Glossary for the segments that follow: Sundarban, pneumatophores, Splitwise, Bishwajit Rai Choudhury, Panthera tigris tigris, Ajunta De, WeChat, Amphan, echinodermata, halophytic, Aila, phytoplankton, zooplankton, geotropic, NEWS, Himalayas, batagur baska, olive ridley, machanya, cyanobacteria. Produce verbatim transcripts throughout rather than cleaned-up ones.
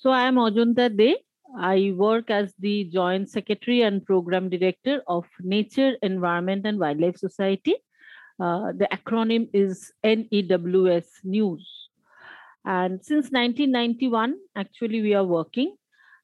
So I am Ajunta De. I work as the Joint Secretary and Program Director of Nature, Environment and Wildlife Society. Uh, the acronym is N E W S, NEWS. And since nineteen ninety-one, actually, we are working.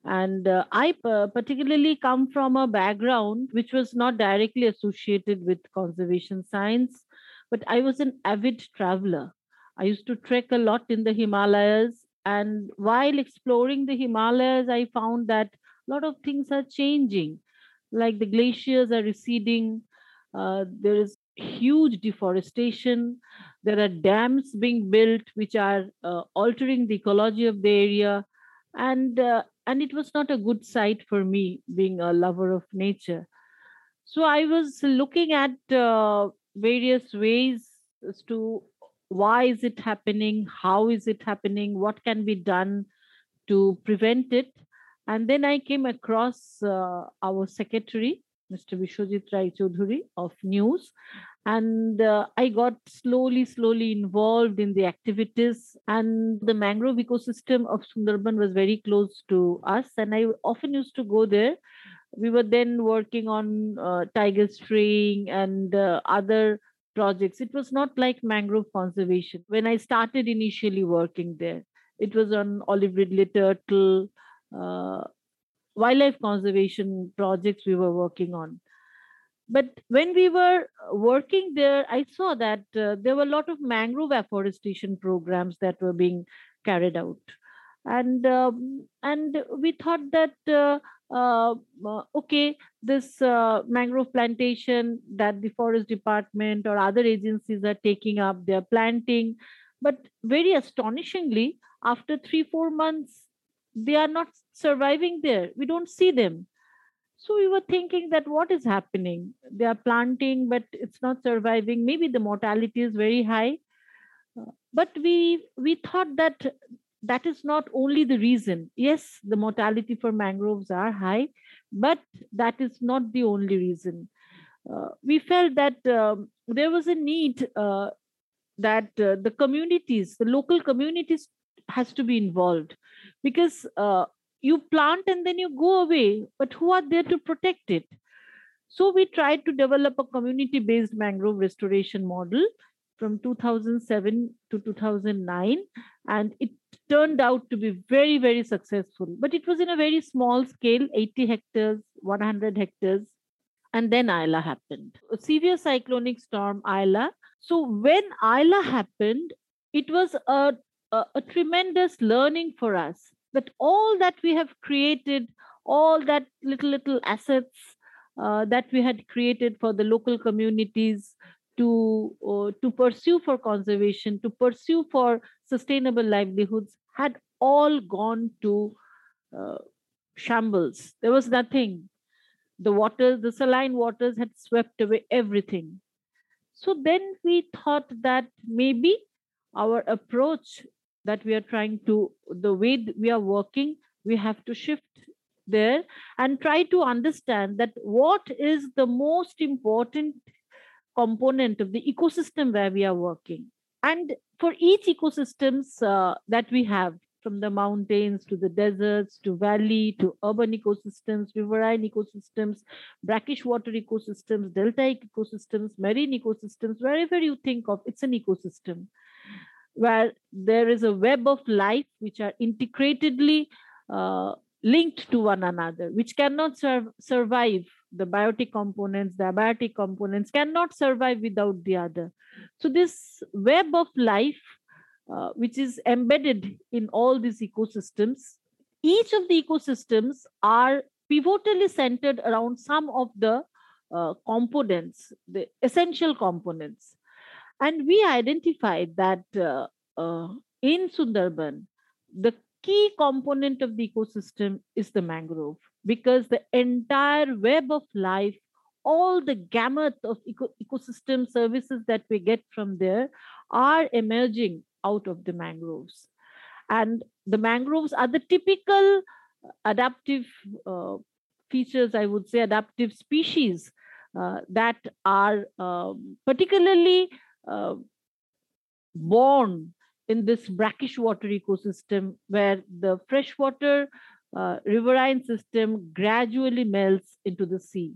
And uh, I uh, particularly come from a background which was not directly associated with conservation science, but I was an avid traveler. I used to trek a lot in the Himalayas. And while exploring the Himalayas, I found that a lot of things are changing, like the glaciers are receding. Uh, there is huge deforestation. There are dams being built, which are uh, altering the ecology of the area. And, uh, and it was not a good sight for me, being a lover of nature. So I was looking at uh, various ways as to why is it happening, how is it happening, what can be done to prevent it. And then I came across uh, our secretary, Mister Bishwajit Rai Choudhury of NEWS. And uh, I got slowly, slowly involved in the activities, and the mangrove ecosystem of Sundarban was very close to us. And I often used to go there. We were then working on uh, tiger straying and uh, other projects. It was not like mangrove conservation. When I started initially working there, it was on olive ridley turtle, uh, wildlife conservation projects we were working on. But when we were working there, I saw that uh, there were a lot of mangrove afforestation programs that were being carried out. And, um, and we thought that, uh, uh, okay, this uh, mangrove plantation that the forest department or other agencies are taking up, they're planting. But very astonishingly, after three, four months, they are not surviving there. We don't see them. So we were thinking that what is happening? They are planting, but it's not surviving. Maybe the mortality is very high. But we, we thought that that is not only the reason. Yes, the mortality for mangroves are high, but that is not the only reason. Uh, we felt that um, there was a need uh, that uh, the communities, the local communities has to be involved, because uh, you plant and then you go away, but who are there to protect it? So we tried to develop a community-based mangrove restoration model from two thousand seven to two thousand nine, and it turned out to be very, very successful. But it was in a very small scale, eighty hectares, one hundred hectares, and then Aila happened. A severe cyclonic storm, Aila. So when Aila happened, it was a A, a tremendous learning for us that all that we have created, all that little, little assets uh, that we had created for the local communities to, uh, to pursue for conservation, to pursue for sustainable livelihoods, had all gone to uh, shambles. There was nothing. The waters, the saline waters had swept away everything. So then we thought that maybe our approach that we are trying to, the way we are working, we have to shift there and try to understand that what is the most important component of the ecosystem where we are working. And for each ecosystems uh, that we have, from the mountains to the deserts, to valley, to urban ecosystems, riverine ecosystems, brackish water ecosystems, deltaic ecosystems, marine ecosystems, wherever you think of, it's an ecosystem, where there is a web of life which are integratedly uh, linked to one another, which cannot serve, survive. The biotic components, the abiotic components cannot survive without the other. So this web of life, uh, which is embedded in all these ecosystems, each of the ecosystems are pivotally centered around some of the uh, components, the essential components. And we identified that uh, uh, in Sundarban, the key component of the ecosystem is the mangrove, because the entire web of life, all the gamut of eco ecosystem services that we get from there are emerging out of the mangroves. And the mangroves are the typical adaptive uh, features, I would say, adaptive species uh, that are uh, particularly Uh, born in this brackish water ecosystem where the freshwater uh, riverine system gradually melts into the sea.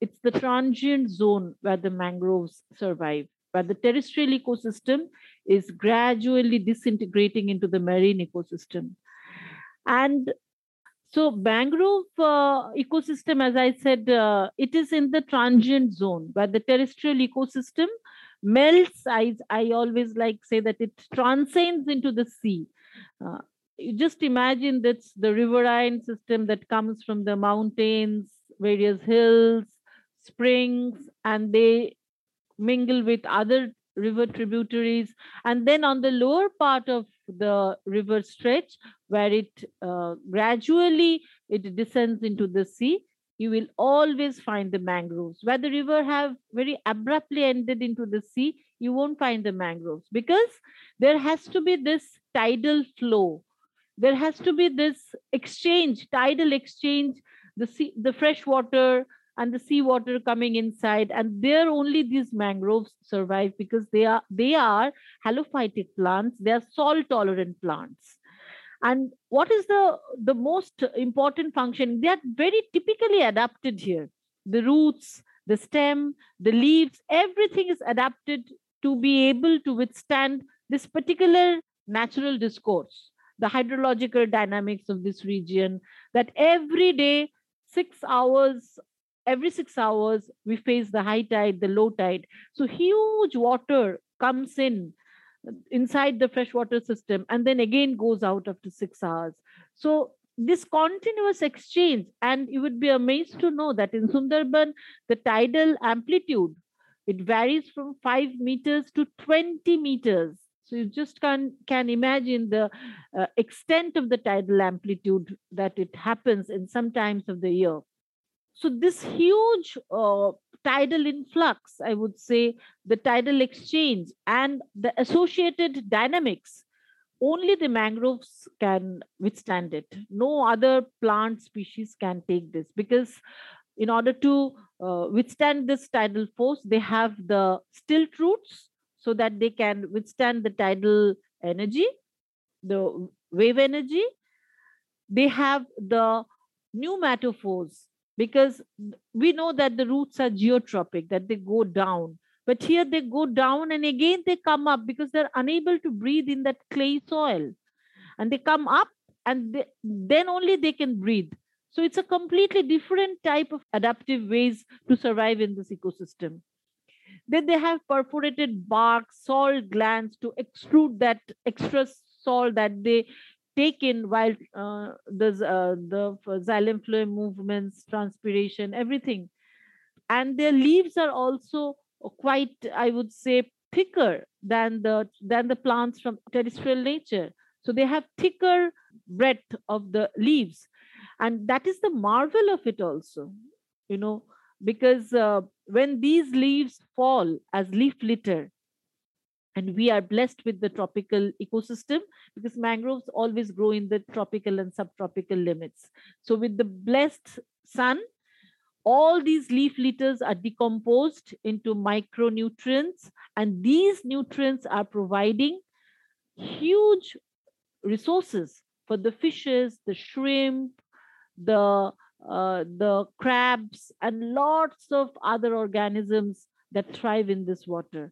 It's the transient zone where the mangroves survive, where the terrestrial ecosystem is gradually disintegrating into the marine ecosystem. And so mangrove uh, ecosystem, as I said, uh, it is in the transient zone where the terrestrial ecosystem melts. I, I always like say that it transcends into the sea. Uh, you just imagine that's the riverine system that comes from the mountains, various hills, springs, and they mingle with other river tributaries. And then on the lower part of the river stretch, where it uh, gradually it descends into the sea, you will always find the mangroves. Where the river have very abruptly ended into the sea, you won't find the mangroves, because there has to be this tidal flow. There has to be this exchange, tidal exchange, the sea, the fresh water and the seawater coming inside, and there only these mangroves survive, because they are they are halophytic plants. They are salt tolerant plants. And what is the, the most important function? They are very typically adapted here. The roots, the stem, the leaves, everything is adapted to be able to withstand this particular natural discourse, the hydrological dynamics of this region, that every day, six hours, every six hours, we face the high tide, the low tide. So huge water comes in inside the freshwater system and then again goes out after six hours. So this continuous exchange, and you would be amazed to know that in Sundarban, the tidal amplitude, it varies from five meters to twenty meters. So you just can, can imagine the uh, extent of the tidal amplitude that it happens in some times of the year. So this huge uh, tidal influx, I would say, the tidal exchange and the associated dynamics, only the mangroves can withstand it. No other plant species can take this, because in order to uh, withstand this tidal force, they have the stilt roots so that they can withstand the tidal energy, the wave energy. They have the pneumatophores, because we know that the roots are geotropic, that they go down. But here they go down and again they come up, because they're unable to breathe in that clay soil. And they come up, and they, then only they can breathe. So it's a completely different type of adaptive ways to survive in this ecosystem. Then they have perforated bark, salt glands to extrude that extra salt that they taken while uh, the, uh, the xylem phloem movements, transpiration, everything. And their leaves are also quite, I would say, thicker than the, than the plants from terrestrial nature. So they have thicker breadth of the leaves. And that is the marvel of it also, you know, because uh, when these leaves fall as leaf litter, and we are blessed with the tropical ecosystem, because mangroves always grow in the tropical and subtropical limits. So with the blessed sun, all these leaf litters are decomposed into micronutrients, and these nutrients are providing huge resources for the fishes, the shrimp, the, uh, the crabs, and lots of other organisms that thrive in this water.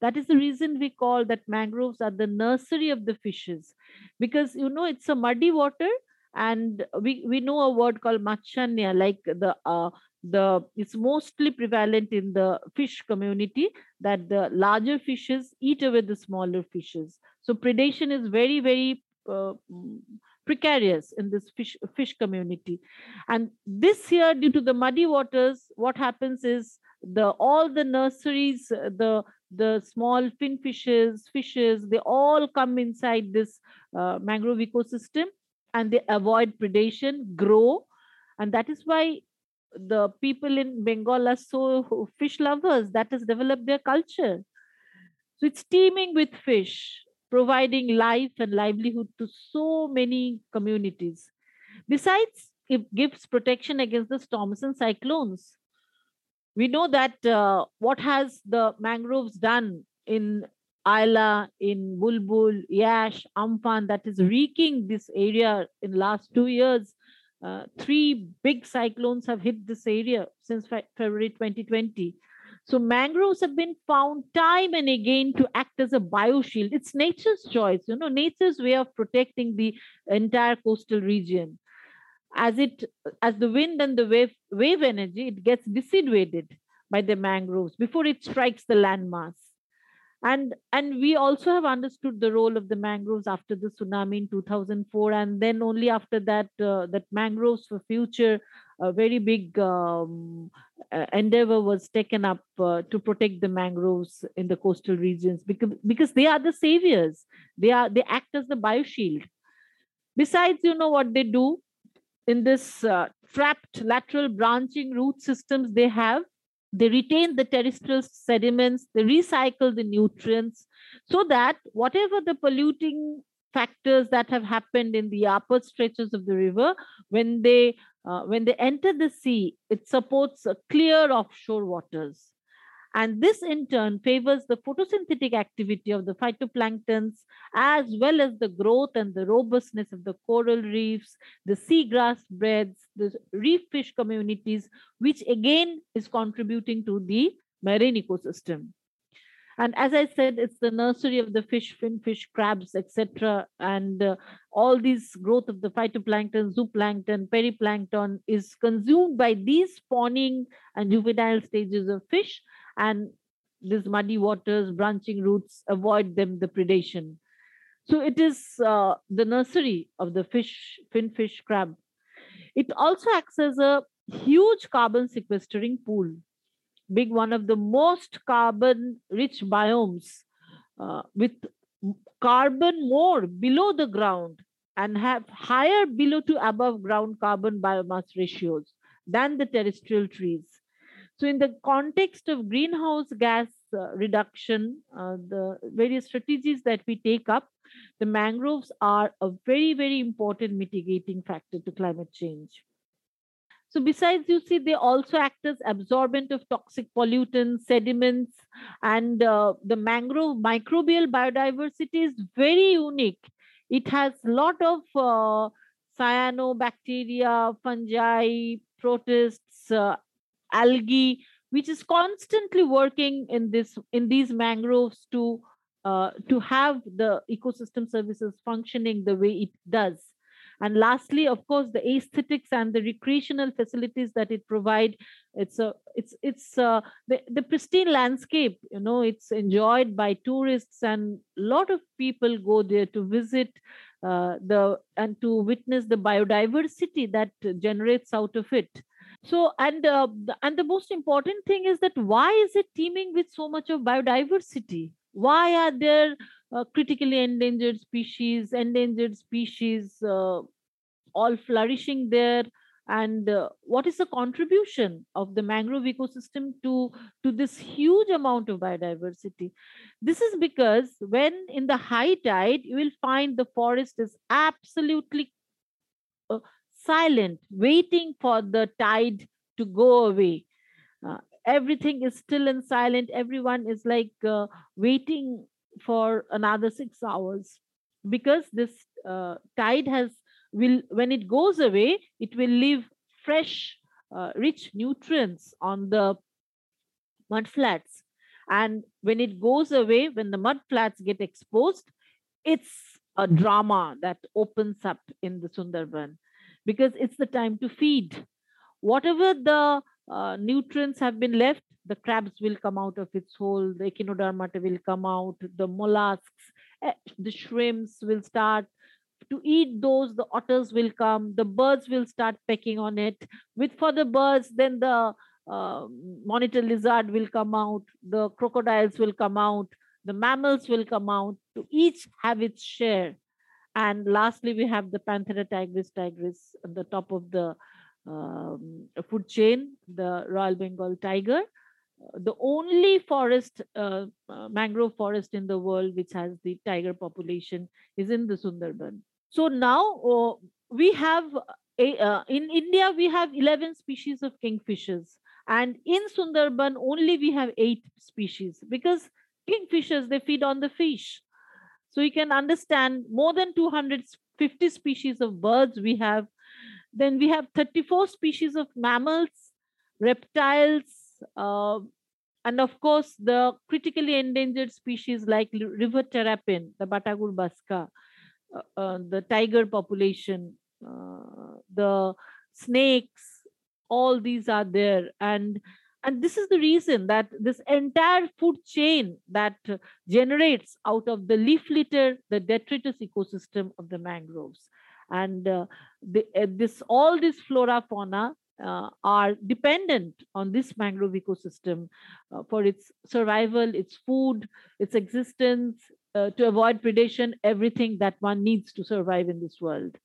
That is the reason we call that mangroves are the nursery of the fishes, because, you know, it's a muddy water, and we, we know a word called machanya, like the, uh, the, it's mostly prevalent in the fish community, that the larger fishes eat away the smaller fishes. So predation is very, very uh, precarious in this fish, fish community. And this year, due to the muddy waters, what happens is the, all the nurseries, the The small fin fishes, fishes, they all come inside this uh, mangrove ecosystem, and they avoid predation, grow. And that is why the people in Bengal are so fish lovers. That has developed their culture. So it's teeming with fish, providing life and livelihood to so many communities. Besides, it gives protection against the storms and cyclones. We know that uh, what has the mangroves done in Aila, in Bulbul, Yash, Amphan, that is wreaking this area in last two years. Uh, three big cyclones have hit this area since February twenty twenty. So mangroves have been found time and again to act as a bioshield. It's nature's choice, you know, nature's way of protecting the entire coastal region. As it, as the wind and the wave, wave energy, it gets dissipated by the mangroves before it strikes the landmass. And, and we also have understood the role of the mangroves after the tsunami in two thousand four. And then only after that, uh, that mangroves for future, a very big um, endeavor was taken up uh, to protect the mangroves in the coastal regions, because, because they are the saviors. They, are, they act as the bioshield. Besides, you know what they do in this uh, trapped lateral branching root systems they have. They retain the terrestrial sediments, they recycle the nutrients, so that whatever the polluting factors that have happened in the upper stretches of the river, when they, uh, when they enter the sea, it supports a clear offshore waters. And this in turn favors the photosynthetic activity of the phytoplanktons, as well as the growth and the robustness of the coral reefs, the seagrass beds, the reef fish communities, which again is contributing to the marine ecosystem. And as I said, it's the nursery of the fish, finfish, crabs, et cetera. And uh, all this growth of the phytoplankton, zooplankton, periplankton is consumed by these spawning and juvenile stages of fish. And these muddy waters, branching roots, avoid them the predation. So it is uh, the nursery of the fish, finfish, crab. It also acts as a huge carbon sequestering pool, big one of the most carbon-rich biomes, uh, with carbon more below the ground and have higher below to above ground carbon biomass ratios than the terrestrial trees. So in the context of greenhouse gas uh, reduction, uh, the various strategies that we take up, the mangroves are a very, very important mitigating factor to climate change. So besides, you see, they also act as absorbent of toxic pollutants, sediments, and uh, the mangrove microbial biodiversity is very unique. It has a lot of uh, cyanobacteria, fungi, protists, uh, algae, which is constantly working in this in these mangroves to uh, to have the ecosystem services functioning the way it does. And lastly, of course, the aesthetics and the recreational facilities that it provide. It's a it's it's a, the the pristine landscape. You know, it's enjoyed by tourists, and a lot of people go there to visit uh, the and to witness the biodiversity that generates out of it. So, and, uh, the, and the most important thing is that why is it teeming with so much of biodiversity? Why are there uh, critically endangered species, endangered species, uh, all flourishing there? And uh, what is the contribution of the mangrove ecosystem to, to this huge amount of biodiversity? This is because when in the high tide, you will find the forest is absolutely uh, silent, waiting for the tide to go away. Uh, everything is still and silent. Everyone is like uh, waiting for another six hours because this uh, tide has will when it goes away, it will leave fresh, uh, rich nutrients on the mudflats. And when it goes away, when the mudflats get exposed, it's a drama that opens up in the Sundarban, because it's the time to feed. Whatever the uh, nutrients have been left, the crabs will come out of its hole, the echinodermata will come out, the mollusks, the shrimps will start to eat those, the otters will come, the birds will start pecking on it. With for the birds, then the uh, monitor lizard will come out, the crocodiles will come out, the mammals will come out, to each have its share. And lastly, we have the Panthera tigris tigris on the top of the um, food chain, the Royal Bengal tiger, the only forest, uh, mangrove forest in the world which has the tiger population, is in the Sundarban. So now oh, we have, a, uh, in India, we have eleven species of kingfishers. And in Sundarban, only we have eight species, because Kingfishers, they feed on the fish. So you can understand more than two hundred fifty species of birds we have. Then we have thirty-four species of mammals, reptiles, uh, and of course the critically endangered species like river terrapin, the batagur baska, uh, uh, the tiger population, uh, the snakes, all these are there. And And this is the reason that this entire food chain that generates out of the leaf litter, the detritus ecosystem of the mangroves. And uh, the, uh, this all this flora fauna uh, are dependent on this mangrove ecosystem uh, for its survival, its food, its existence, uh, to avoid predation, everything that one needs to survive in this world.